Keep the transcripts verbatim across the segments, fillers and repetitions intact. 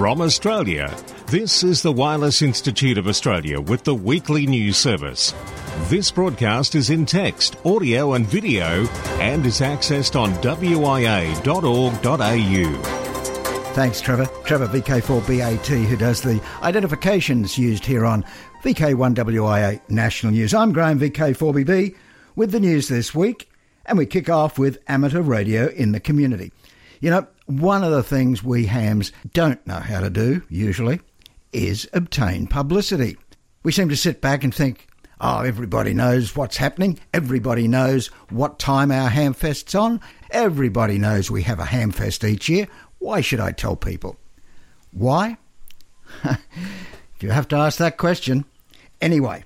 From Australia, this is the Wireless Institute of Australia with the weekly news service. This broadcast is in text, audio and video and is accessed on w i a dot org dot a u. Thanks, Trevor. Trevor, V K four B A T, who does the identifications used here on V K one W I A National News. I'm Graham, V K four B B, with the news this week, and we kick off with amateur radio in the community. You know, one of the things we hams don't know how to do, usually, is obtain publicity. We seem to sit back and think, oh, everybody knows what's happening, everybody knows what time our hamfest's on, everybody knows we have a hamfest each year, why should I tell people? Why? You have to ask that question. Anyway,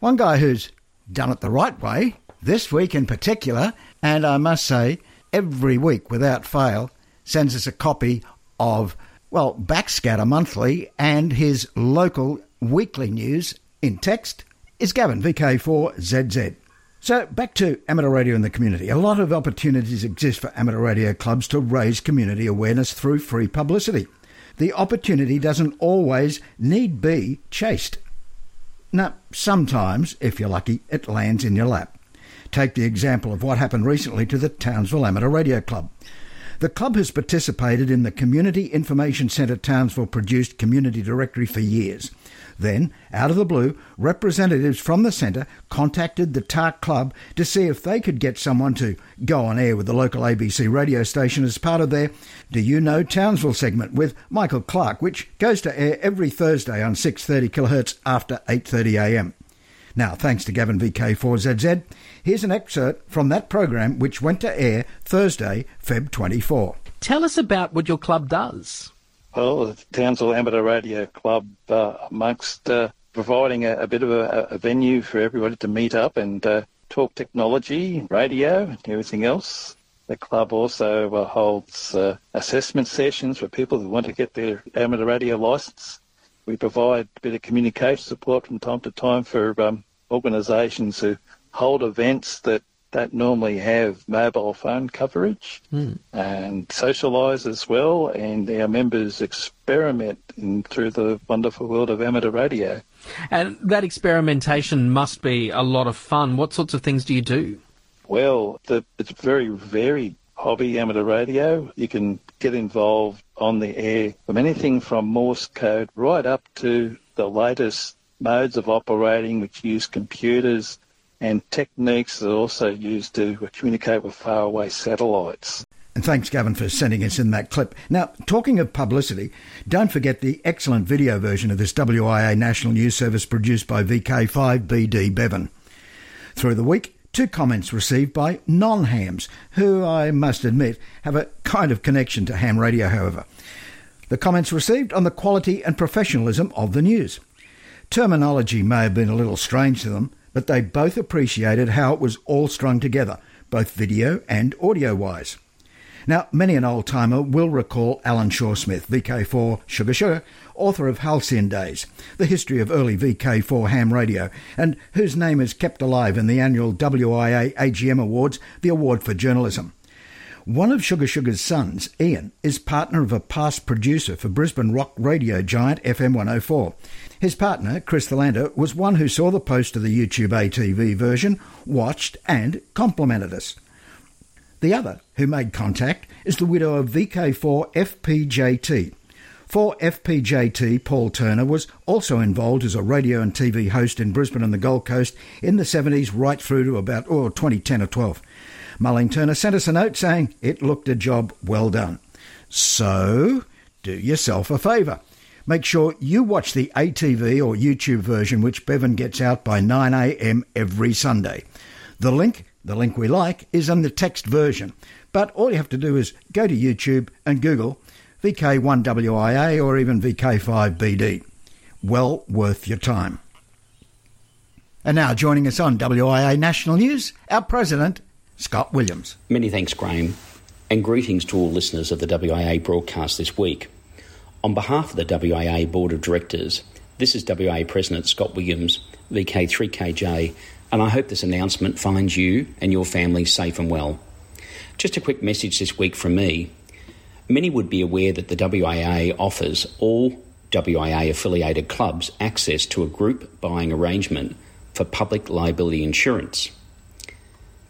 one guy who's done it the right way, this week in particular, and I must say, every week without fail, sends us a copy of, well, Backscatter Monthly, and his local weekly news in text is Gavin, V K four Z Z. So back to amateur radio in the community. A lot of opportunities exist for amateur radio clubs to raise community awareness through free publicity. The opportunity doesn't always need be chased. Now, sometimes, if you're lucky, it lands in your lap. Take the example of what happened recently to the Townsville Amateur Radio Club. The club has participated in the Community Information Centre Townsville-produced community directory for years. Then, out of the blue, representatives from the centre contacted the T A R C club to see if they could get someone to go on air with the local A B C radio station as part of their Do You Know Townsville segment with Michael Clark, which goes to air every Thursday on six thirty kilohertz after eight thirty a m. Now, thanks to Gavin, V K four Z Z, here's an excerpt from that program which went to air Thursday, February twenty-fourth. Tell us about what your club does. Well, the Townsville Amateur Radio Club, uh, amongst uh, providing a, a bit of a, a venue for everybody to meet up and uh, talk technology, radio and everything else. The club also uh, holds uh, assessment sessions for people who want to get their amateur radio licence. We provide a bit of communication support from time to time for um, organisations who hold events that don't normally have mobile phone coverage, mm. and socialise as well, and our members experiment in, through the wonderful world of amateur radio. And that experimentation must be a lot of fun. What sorts of things do you do? Well, the, it's very varied. Hobby amateur radio, you can get involved on the air from anything from Morse code right up to the latest modes of operating which use computers and techniques that are also used to communicate with faraway satellites. And thanks, Gavin, for sending us in that clip. Now, talking of publicity, don't forget the excellent video version of this W I A National News Service produced by V K five B D Bevan. Through the week, two comments received by non-hams, who I must admit have a kind of connection to ham radio, however. The comments received on the quality and professionalism of the news. Terminology may have been a little strange to them, but they both appreciated how it was all strung together, both video and audio-wise. Now, many an old-timer will recall Alan Shawsmith, V K four Sugar Sugar, author of Halcyon Days, the history of early V K four ham radio, and whose name is kept alive in the annual W I A A G M Awards, the award for journalism. One of Sugar Sugar's sons, Ian, is partner of a past producer for Brisbane rock radio giant F M one oh four. His partner, Chris Thalander, was one who saw the post of the YouTube A T V version, watched and complimented us. The other, who made contact, is the widow of V K four F P J T. four F P J T, Paul Turner, was also involved as a radio and T V host in Brisbane and the Gold Coast in the seventies right through to about oh, twenty ten or twelve. Mulling-Turner sent us a note saying, it looked a job well done. So, do yourself a favour. Make sure you watch the A T V or YouTube version which Bevan gets out by nine a m every Sunday. The link... The link we like is on the text version, but all you have to do is go to YouTube and Google V K one W I A or even V K five B D. Well worth your time. And now joining us on W I A National News, our President, Scott Williams. Many thanks, Graham, and greetings to all listeners of the W I A broadcast this week. On behalf of the W I A Board of Directors, this is W I A President Scott Williams, V K three K J, and I hope this announcement finds you and your family safe and well. Just a quick message this week from me. Many would be aware that the W I A offers all W I A-affiliated clubs access to a group buying arrangement for public liability insurance.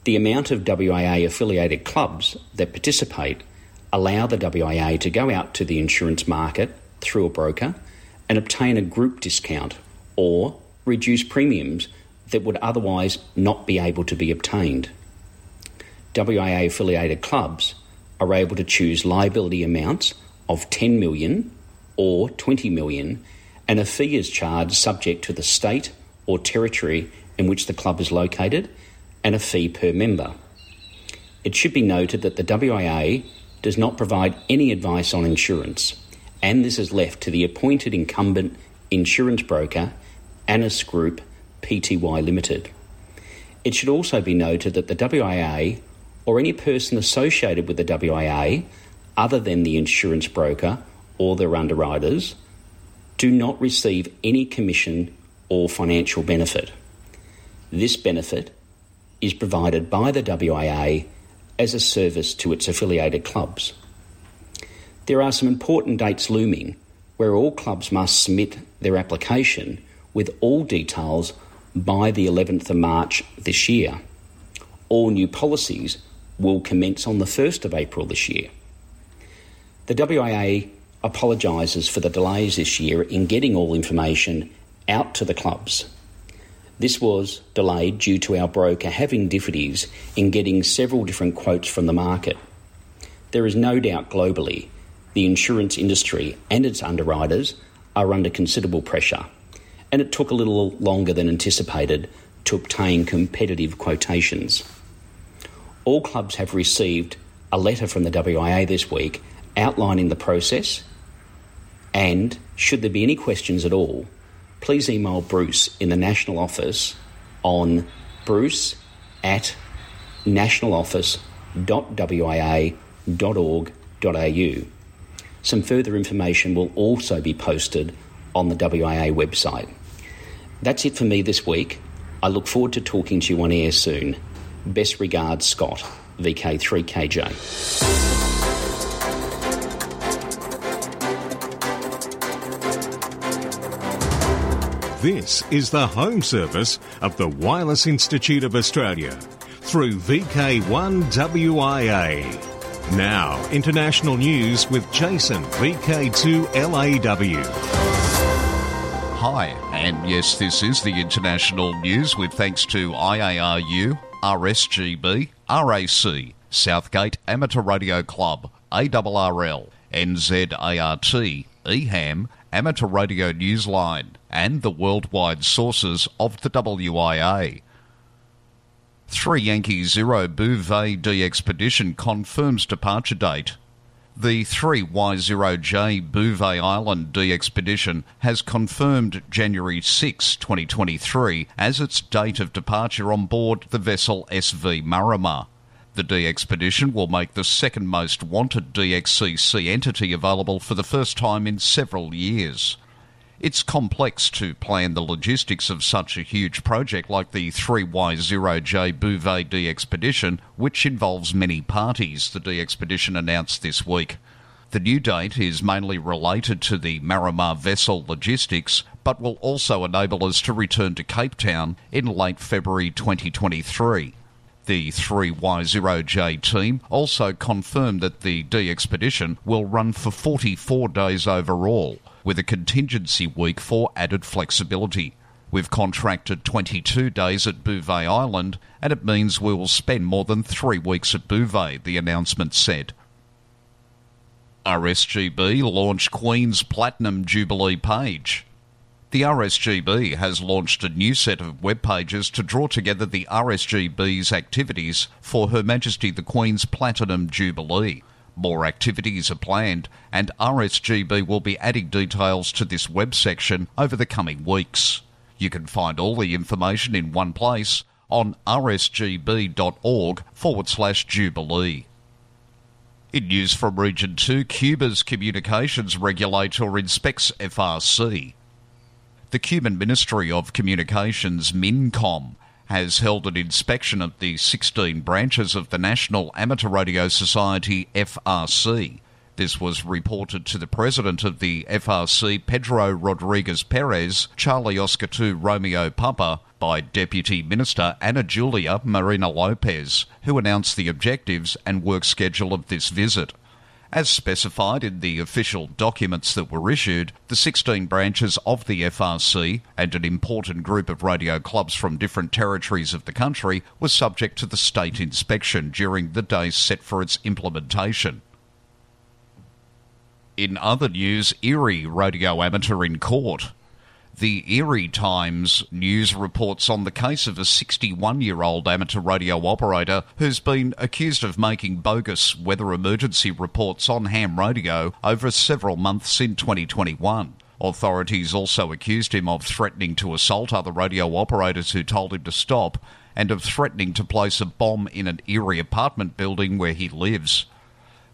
The amount of W I A-affiliated clubs that participate allow the W I A to go out to the insurance market through a broker and obtain a group discount or reduce premiums that would otherwise not be able to be obtained. W I A-affiliated clubs are able to choose liability amounts of ten million dollars or twenty million dollars, and a fee is charged subject to the state or territory in which the club is located and a fee per member. It should be noted that the W I A does not provide any advice on insurance, and this is left to the appointed incumbent insurance broker, Annis Group Pty Limited. It should also be noted that the W I A or any person associated with the W I A other than the insurance broker or their underwriters do not receive any commission or financial benefit. This benefit is provided by the W I A as a service to its affiliated clubs. There are some important dates looming where all clubs must submit their application with all details by the eleventh of March this year. All new policies will commence on the first of April this year. The W I A apologises for the delays this year in getting all information out to the clubs. This was delayed due to our broker having difficulties in getting several different quotes from the market. There is no doubt globally the insurance industry and its underwriters are under considerable pressure, and it took a little longer than anticipated to obtain competitive quotations. All clubs have received a letter from the W I A this week outlining the process, and should there be any questions at all, please email Bruce in the National Office on bruce at nationaloffice.wia.org.au. Some further information will also be posted on the W I A website. That's it for me this week. I look forward to talking to you on air soon. Best regards, Scott, V K three K J. This is the home service of the Wireless Institute of Australia through V K one W I A. Now, international news with Jason, V K two L A W. Hi, and yes, this is the international news with thanks to I A R U, R S G B, R A C, Southgate Amateur Radio Club, A R R L, N Z A R T, E H A M, Amateur Radio Newsline, and the worldwide sources of the W I A. Three Yankee Zero Bouvet D expedition confirms departure date. The three Y zero J Bouvet Island D expedition has confirmed January sixth, twenty twenty-three as its date of departure on board the vessel S V Murrumah. The D expedition will make the second most wanted D X C C entity available for the first time in several years. It's complex to plan the logistics of such a huge project like the three Y zero J Bouvet D expedition, which involves many parties, the D expedition announced this week. The new date is mainly related to the Murrumah vessel logistics, but will also enable us to return to Cape Town in late February twenty twenty-three. The three Y zero J team also confirmed that the D expedition will run for forty-four days overall, with a contingency week for added flexibility. We've contracted twenty-two days at Bouvet Island, and it means we will spend more than three weeks at Bouvet, the announcement said. R S G B launched Queen's Platinum Jubilee page. The R S G B has launched a new set of web pages to draw together the R S G B's activities for Her Majesty the Queen's Platinum Jubilee. More activities are planned, and R S G B will be adding details to this web section over the coming weeks. You can find all the information in one place on rsgb.org forward slash Jubilee. In news from Region two, Cuba's communications regulator inspects F R C. The Cuban Ministry of Communications, MINCOM, has held an inspection of the sixteen branches of the National Amateur Radio Society, F R C. This was reported to the president of the F R C, Pedro Rodriguez Perez, Charlie Oscar two Romeo Papa, by Deputy Minister Ana Julia Marina Lopez, who announced the objectives and work schedule of this visit. As specified in the official documents that were issued, the sixteen branches of the F R C and an important group of radio clubs from different territories of the country were subject to the state inspection during the days set for its implementation. In other news, Erie radio amateur in court. The Erie Times News reports on the case of a sixty-one-year-old amateur radio operator who's been accused of making bogus weather emergency reports on ham radio over several months in twenty twenty-one. Authorities also accused him of threatening to assault other radio operators who told him to stop and of threatening to place a bomb in an Erie apartment building where he lives.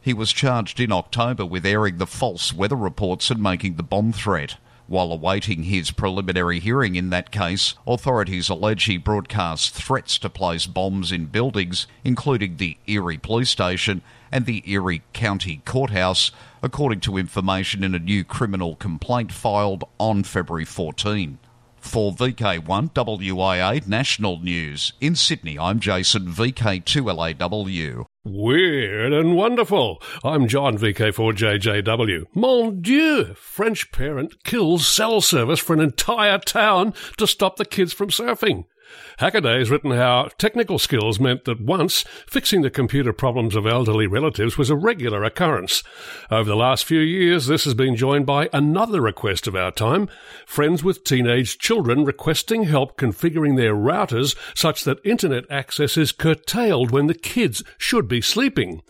He was charged in October with airing the false weather reports and making the bomb threat. While awaiting his preliminary hearing in that case, authorities allege he broadcast threats to place bombs in buildings, including the Erie Police Station and the Erie County Courthouse, according to information in a new criminal complaint filed on February fourteenth. For V K one W I A National News, in Sydney, I'm Jason, V K two L A W. Weird and wonderful. I'm John, V K four J J W. Mon Dieu! French parent kills cell service for an entire town to stop the kids from surfing. Hackaday's written how technical skills meant that once fixing the computer problems of elderly relatives was a regular occurrence. Over the last few years, this has been joined by another request of our time, friends with teenage children requesting help configuring their routers such that internet access is curtailed when the kids should be sleeping.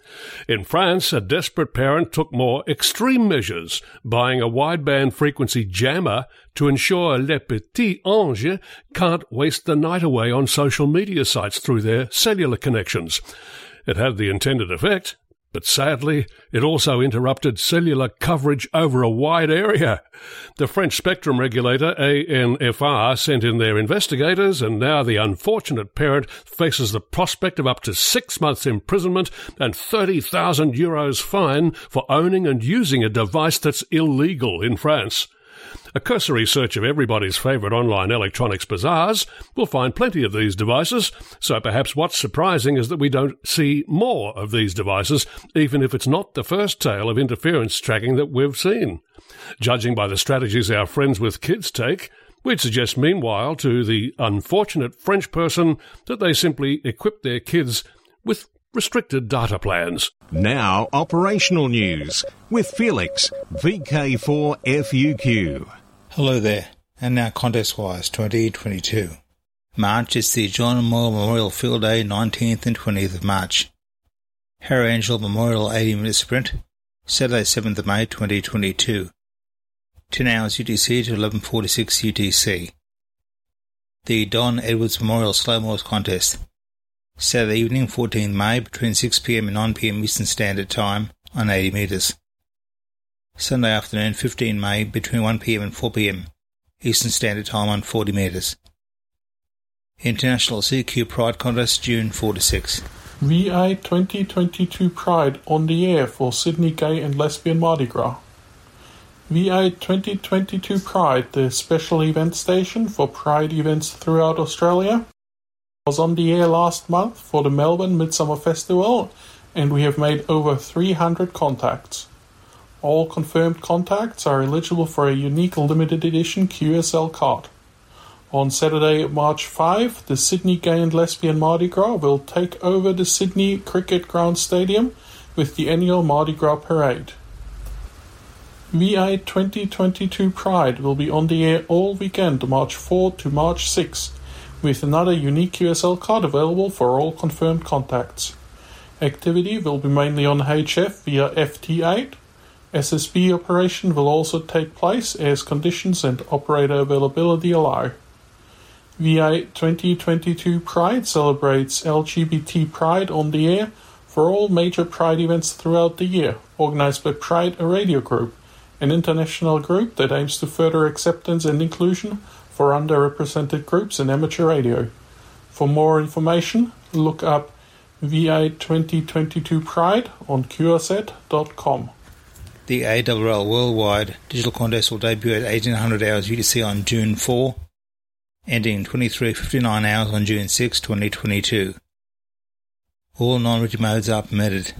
In France, a desperate parent took more extreme measures, buying a wideband frequency jammer to ensure les petits anges can't waste the night away on social media sites through their cellular connections. It had the intended effect, but sadly, it also interrupted cellular coverage over a wide area. The French spectrum regulator, A N F R, sent in their investigators, and now the unfortunate parent faces the prospect of up to six months' imprisonment and thirty thousand euros fine for owning and using a device that's illegal in France. A cursory search of everybody's favourite online electronics bazaars will find plenty of these devices, so perhaps what's surprising is that we don't see more of these devices, even if it's not the first tale of interference tracking that we've seen. Judging by the strategies our friends with kids take, we'd suggest meanwhile to the unfortunate French person that they simply equip their kids with restricted data plans. Now, operational news with Felix, V K four F U Q. Hello there, and now contest-wise twenty twenty-two. March is the John Moore Memorial Field Day, nineteenth and twentieth of March. Harry Angel Memorial eighty-minute Sprint, Saturday seventh of May twenty twenty-two. ten hours U T C to eleven forty-six U T C. The Don Edwards Memorial Slow Morse Contest, Saturday evening, fourteenth of May, between six p.m. and nine p.m. Eastern Standard Time, on eighty metres. Sunday afternoon, fifteenth of May, between one p.m. and four p.m. Eastern Standard Time, on forty metres. International C Q Pride Contest, June fourth to sixth. V A twenty twenty-two Pride on the air for Sydney Gay and Lesbian Mardi Gras. V A twenty twenty-two Pride, the special event station for Pride events throughout Australia, was on the air last month for the Melbourne Midsummer Festival, and we have made over three hundred contacts. All confirmed contacts are eligible for a unique limited edition Q S L card. On Saturday, March fifth, the Sydney Gay and Lesbian Mardi Gras will take over the Sydney Cricket Ground Stadium with the annual Mardi Gras Parade. V A twenty twenty-two Pride will be on the air all weekend, March fourth to March sixth, with another unique Q S L card available for all confirmed contacts. Activity will be mainly on H F via F T eight. S S B operation will also take place as conditions and operator availability allow. V A twenty twenty-two Pride celebrates L G B T Pride on the air for all major Pride events throughout the year, organised by Pride, a radio group, an international group that aims to further acceptance and inclusion for underrepresented groups in amateur radio. For more information, look up V A twenty twenty-two Pride on Q R Z dot com. The A W L Worldwide Digital Contest will debut at eighteen hundred hours U T C on June fourth, ending in twenty-three fifty-nine hours on June sixth, twenty twenty-two. All non-rigid modes are permitted.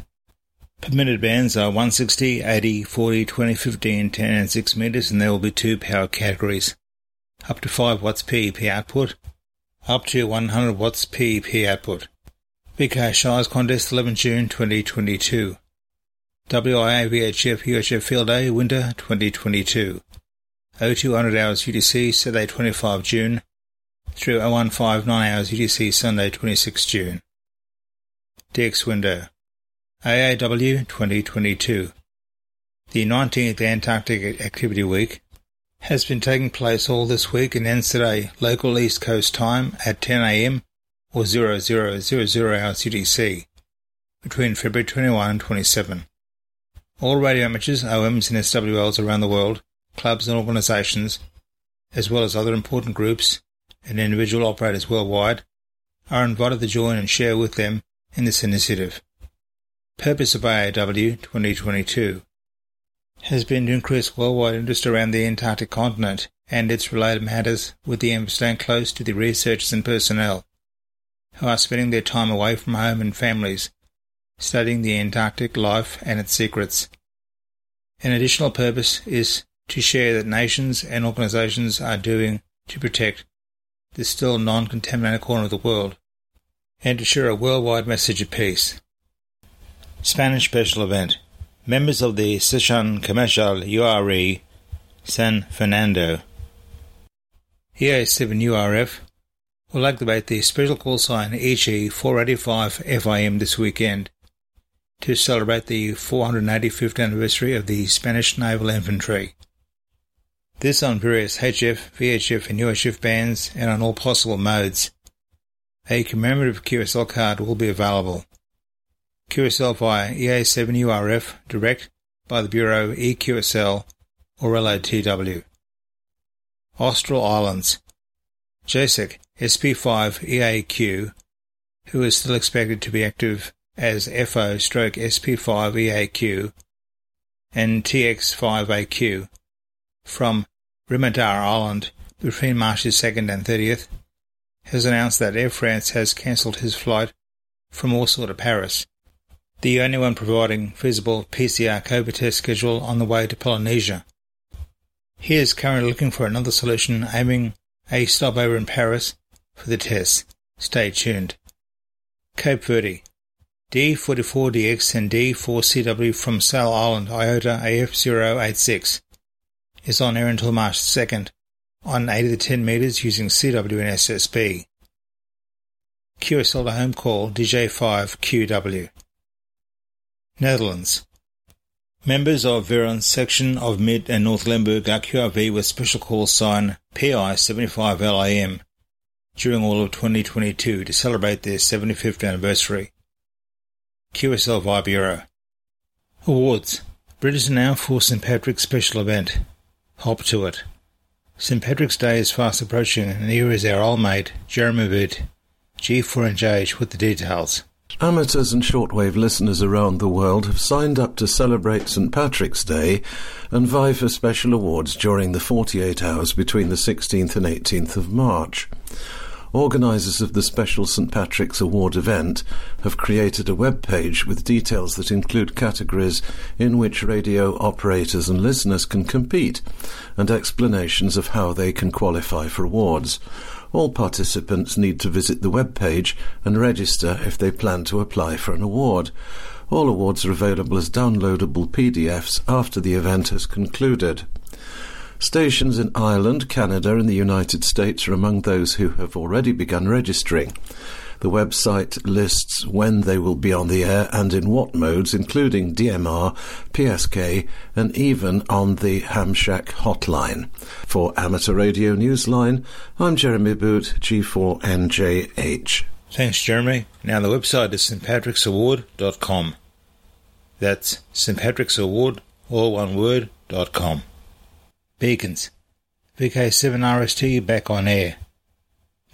Permitted bands are one sixty, eighty, forty, twenty, fifteen, ten and six metres, and there will be two power categories. Up to five watts P E P output. Up to one hundred watts P E P output. V K Shires Contest, eleventh of June, twenty twenty-two. W I A V H F U H F Field Day, Winter twenty twenty-two. oh two hundred hours U T C, Saturday twenty-fifth of June, through oh one fifty-nine hours U T C, Sunday twenty-sixth of June. D X Window. A A W twenty twenty-two. The nineteenth Antarctic Activity Week has been taking place all this week and ends today, local East Coast time, at ten a.m. or zero zero zero zero hours U T C, between February twenty-first and twenty-seventh. All radio amateurs, O Ms and S W Ls around the world, clubs and organisations, as well as other important groups and individual operators worldwide, are invited to join and share with them in this initiative. Purpose of A A W twenty twenty-two has been to increase worldwide interest around the Antarctic continent and its related matters, with the aim of staying close to the researchers and personnel who are spending their time away from home and families, studying the Antarctic life and its secrets. An additional purpose is to share that nations and organisations are doing to protect this still non-contaminated corner of the world, and to share a worldwide message of peace. Spanish Special Event. Members of the Sesión Comercial U R E San Fernando E A seven U R F will activate the special call sign E G four eighty-five F I M this weekend to celebrate the four hundred eighty-fifth anniversary of the Spanish Naval Infantry. This on various H F, V H F and U H F bands and on all possible modes. A commemorative Q S L card will be available. Q S L via E A seven U R F direct by the Bureau E Q S L or L O T W. Austral Islands. J S E C S P five E A Q, who is still expected to be active as F O stroke S P five E A Q and T X five A Q from Rimadar Island between March second and thirtieth, has announced that Air France has cancelled his flight from Oslo to Paris, the only one providing feasible P C R COVID test schedule on the way to Polynesia. He is currently looking for another solution, aiming a stopover in Paris for the test. Stay tuned. Cape Verde. D forty-four D X and D four C W from Sal Island, IOTA A F zero eight six is on air until March second on eight to ten metres using C W and S S B. Q S L to home call D J five Q W. Netherlands. Members of Veron's section of Mid and North Limburg are Q R V with special call sign P I seventy-five L A M during all of twenty twenty-two to celebrate their seventy-fifth anniversary. Q S L via Bureau. Awards. Bridgerton now for Saint Patrick's special event. Hop to it. Saint Patrick's Day is fast approaching, and here is our old mate, Jeremy Bird, G four N J H, with the details. Amateurs and shortwave listeners around the world have signed up to celebrate Saint Patrick's Day and vie for special awards during the forty-eight hours between the sixteenth and eighteenth of March. Organisers of the special Saint Patrick's Award event have created a web page with details that include categories in which radio operators and listeners can compete and explanations of how they can qualify for awards. All participants need to visit the web page and register if they plan to apply for an award. All awards are available as downloadable P D Fs after the event has concluded. Stations in Ireland, Canada and the United States are among those who have already begun registering. The website lists when they will be on the air and in what modes, including D M R, P S K, and even on the Hamshack hotline. For Amateur Radio Newsline, I'm Jeremy Boot, G four N J H. Thanks, Jeremy. Now the website is S T patricks award dot com. That's S T patricks award, all one word, dot com. Beacons. V K seven R S T back on air.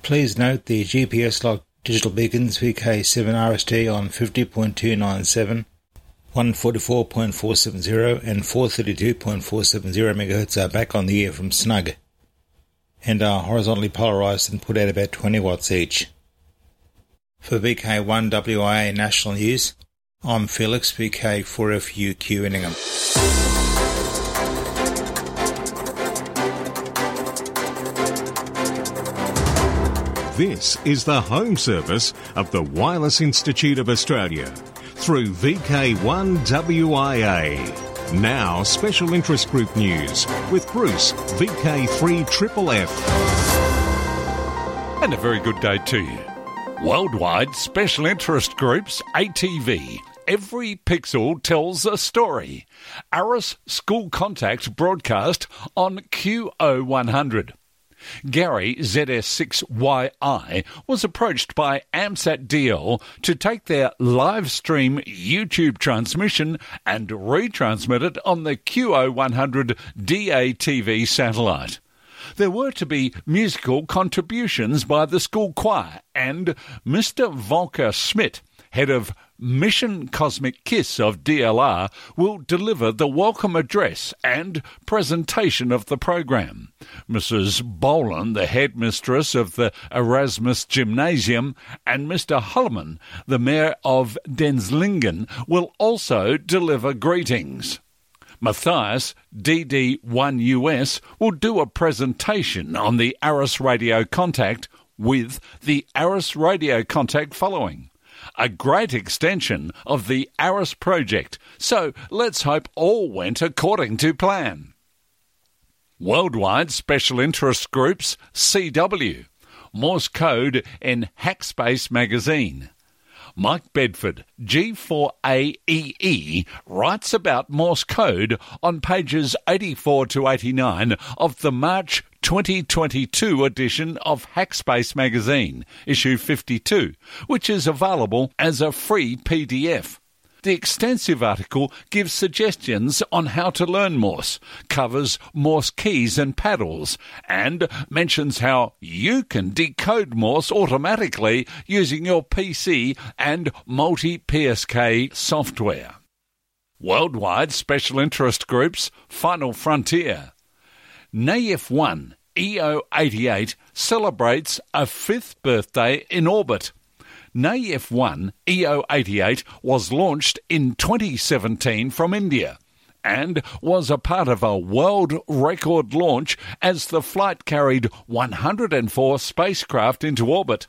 Please note the G P S lock digital beacons V K seven R S T on fifty point two nine seven one forty-four point four seven zero and four thirty-two point four seven zero megahertz are back on the air from Snug and are horizontally polarised and put out about twenty watts each. For V K one W I A National News, I'm Felix, V K four F U Q in Ingham. This is the home service of the Wireless Institute of Australia through V K one W I A. Now, Special Interest Group News with Bruce, V K three F F F. And a very good day to you. Worldwide Special Interest Groups, A T V. Every pixel tells a story. Aris School Contact broadcast on Q O one hundred. Gary Z S six Y I was approached by AMSAT D L to take their live stream YouTube transmission and retransmit it on the Q O one hundred D A T V satellite. There were to be musical contributions by the school choir, and Mister Volker Schmidt, head of Mission Cosmic Kiss of D L R, will deliver the welcome address and presentation of the program. Missus Bolan, the headmistress of the Erasmus Gymnasium, and Mister Holloman, the mayor of Denslingen, will also deliver greetings. Matthias, D D one U S, will do a presentation on the Aris Radio Contact with the Aris Radio Contact following. A great extension of the Aris project, so let's hope all went according to plan. Worldwide Special Interest Groups, C W. Morse Code in Hackspace magazine. Mike Bedford, G four A E E, writes about Morse Code on pages eighty-four to eighty-nine of the March twenty twenty-two edition of Hackspace magazine, issue fifty-two, which is available as a free P D F. The extensive article gives suggestions on how to learn Morse, covers Morse keys and paddles, and mentions how you can decode Morse automatically using your P C and multi-P S K software. Worldwide Special Interest Groups, Final Frontier. N A I F one E O eighty-eight celebrates a fifth birthday in orbit. N A I F one E O eighty-eight was launched in twenty seventeen from India and was a part of a world record launch as the flight carried one hundred four spacecraft into orbit.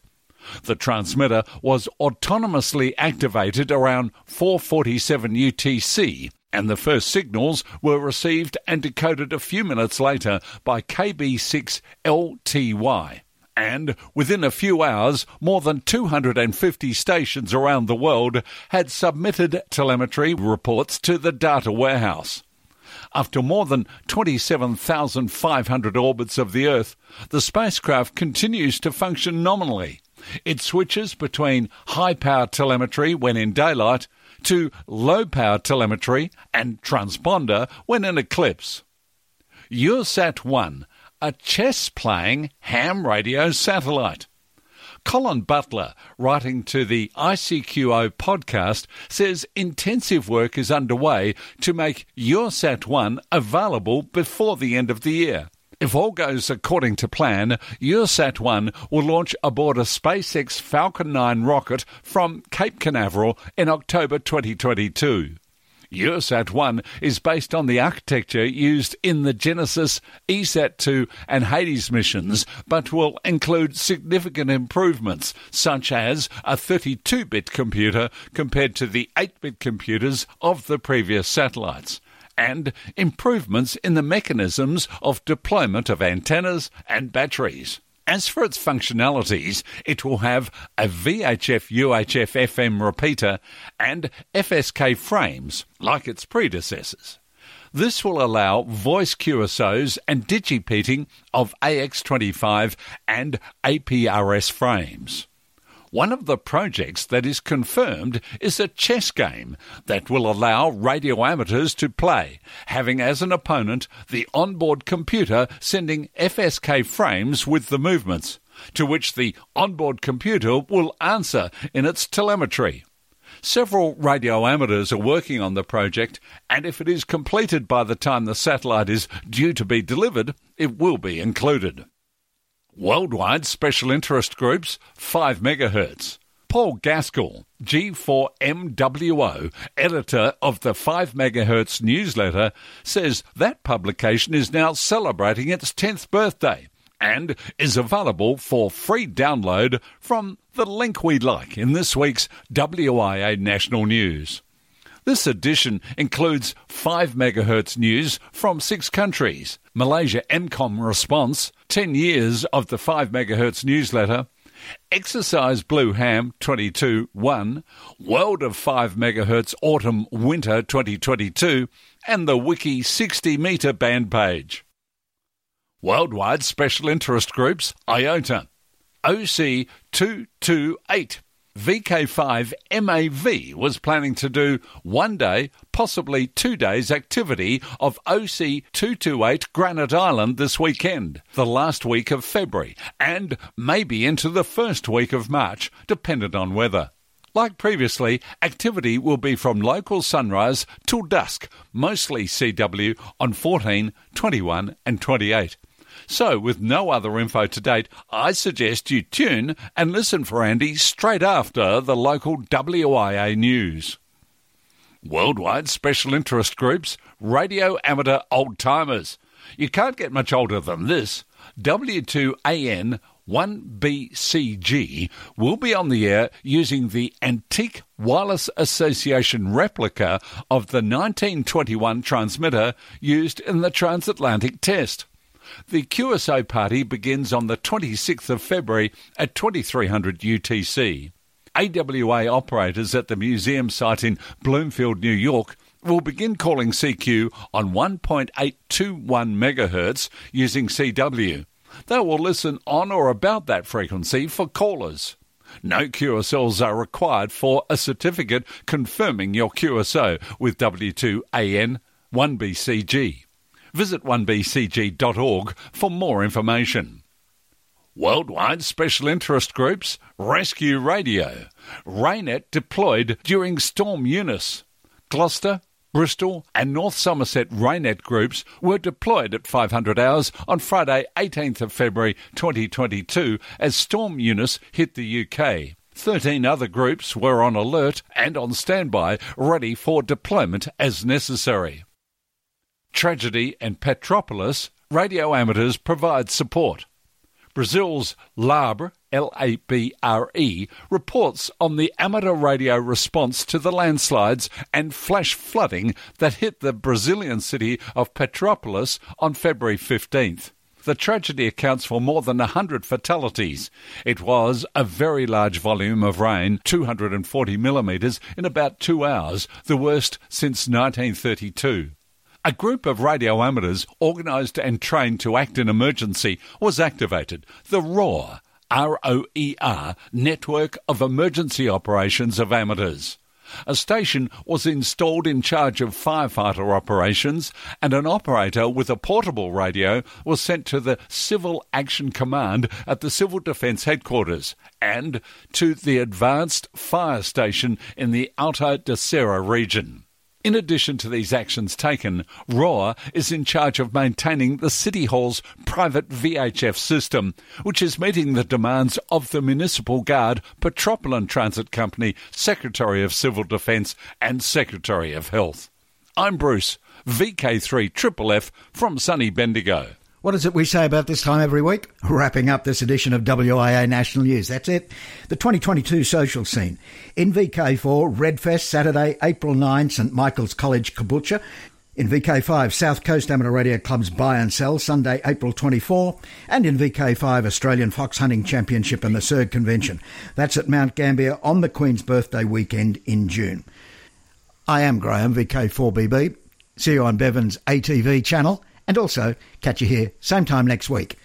The transmitter was autonomously activated around four forty-seven U T C. And the first signals were received and decoded a few minutes later by K B six L T Y. And within a few hours, more than two hundred fifty stations around the world had submitted telemetry reports to the data warehouse. After more than twenty-seven thousand five hundred orbits of the Earth, the spacecraft continues to function nominally. It switches between high-power telemetry when in daylight to low-power telemetry and transponder when in eclipse. Eusat one, a chess-playing ham radio satellite. Colin Butler, writing to the I C Q O podcast, says intensive work is underway to make Eusat one available before the end of the year. If all goes according to plan, Eusat one will launch aboard a SpaceX Falcon nine rocket from Cape Canaveral in October twenty twenty-two. Eusat one is based on the architecture used in the Genesis, ESAT two and Hades missions, but will include significant improvements, such as a thirty-two bit computer compared to the eight bit computers of the previous satellites, and improvements in the mechanisms of deployment of antennas and batteries. As for its functionalities, it will have a V H F U H F F M repeater and F S K frames like its predecessors. This will allow voice Q S Os and digipeating of A X twenty-five and A P R S frames. One of the projects that is confirmed is a chess game that will allow radio amateurs to play, having as an opponent the onboard computer sending F S K frames with the movements, to which the onboard computer will answer in its telemetry. Several radio amateurs are working on the project, and if it is completed by the time the satellite is due to be delivered, it will be included. Worldwide special interest groups, five megahertz. Paul Gaskell, G four M W O, editor of the five megahertz newsletter, says that publication is now celebrating its tenth birthday and is available for free download from the link we like in this week's W I A National News. This edition includes five megahertz news from six countries, Malaysia M COM response, ten years of the five megahertz newsletter, Exercise Blue Ham twenty-two one, World of five megahertz Autumn Winter twenty twenty-two, and the Wiki sixty metre band page. Worldwide Special Interest Groups, IOTA, O C two two eight. V K five M A V was planning to do one day, possibly two days activity of O C two two eight Granite Island this weekend, the last week of February, and maybe into the first week of March, dependent on weather. Like previously, activity will be from local sunrise till dusk, mostly C W, on fourteen, twenty-one and twenty-eight. So, with no other info to date, I suggest you tune and listen for Andy straight after the local W I A news. Worldwide Special Interest Groups, Radio Amateur Old Timers. You can't get much older than this. W two A N one B C G will be on the air using the Antique Wireless Association replica of the nineteen twenty-one transmitter used in the transatlantic test. The Q S O party begins on the twenty-sixth of February at twenty-three hundred U T C. A W A operators at the museum site in Bloomfield, New York, will begin calling C Q on one point eight two one megahertz using C W. They will listen on or about that frequency for callers. No Q S Ls are required for a certificate confirming your Q S O with W two A N one B C G. Visit one b c g dot org for more information. Worldwide Special Interest Groups, Rescue Radio. RayNet deployed during Storm Eunice. Gloucester, Bristol and North Somerset RayNet groups were deployed at five hundred hours on Friday eighteenth of February twenty twenty-two as Storm Eunice hit the U K. Thirteen other groups were on alert and on standby, ready for deployment as necessary. Tragedy and Petropolis, radio amateurs provide support. Brazil's Labre, L A B R E, reports on the amateur radio response to the landslides and flash flooding that hit the Brazilian city of Petropolis on February fifteenth. The tragedy accounts for more than one hundred fatalities. It was a very large volume of rain, two hundred forty millimetres, in about two hours, the worst since nineteen thirty-two. A group of radio amateurs organised and trained to act in emergency was activated. The ROAR, R O E R, Network of Emergency Operations of Amateurs. A station was installed in charge of firefighter operations, and an operator with a portable radio was sent to the Civil Action Command at the Civil Defence Headquarters and to the Advanced Fire Station in the Alto da Serra region. In addition to these actions taken, ROAR is in charge of maintaining the City Hall's private V H F system, which is meeting the demands of the Municipal Guard, Petropolitan Transit Company, Secretary of Civil Defence and Secretary of Health. I'm Bruce, V K three F F U Q from sunny Bendigo. What is it we say about this time every week? Wrapping up this edition of W I A National News. That's it. The twenty twenty-two social scene. In V K four, Redfest, Saturday, April ninth, St Michael's College, Caboolture. In V K five, South Coast Amateur Radio Club's Buy and Sell, Sunday, April twenty-fourth. And in V K five, Australian Fox Hunting Championship and the S E R G Convention. That's at Mount Gambier on the Queen's Birthday weekend in June. I am Graham, V K four B B. See you on Bevan's A T V channel. And also, catch you here, same time next week.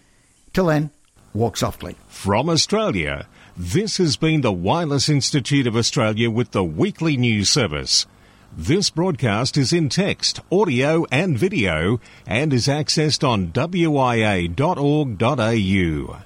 Till then, walk softly. From Australia, this has been the Wireless Institute of Australia with the weekly news service. This broadcast is in text, audio and video and is accessed on w i a dot org dot a u.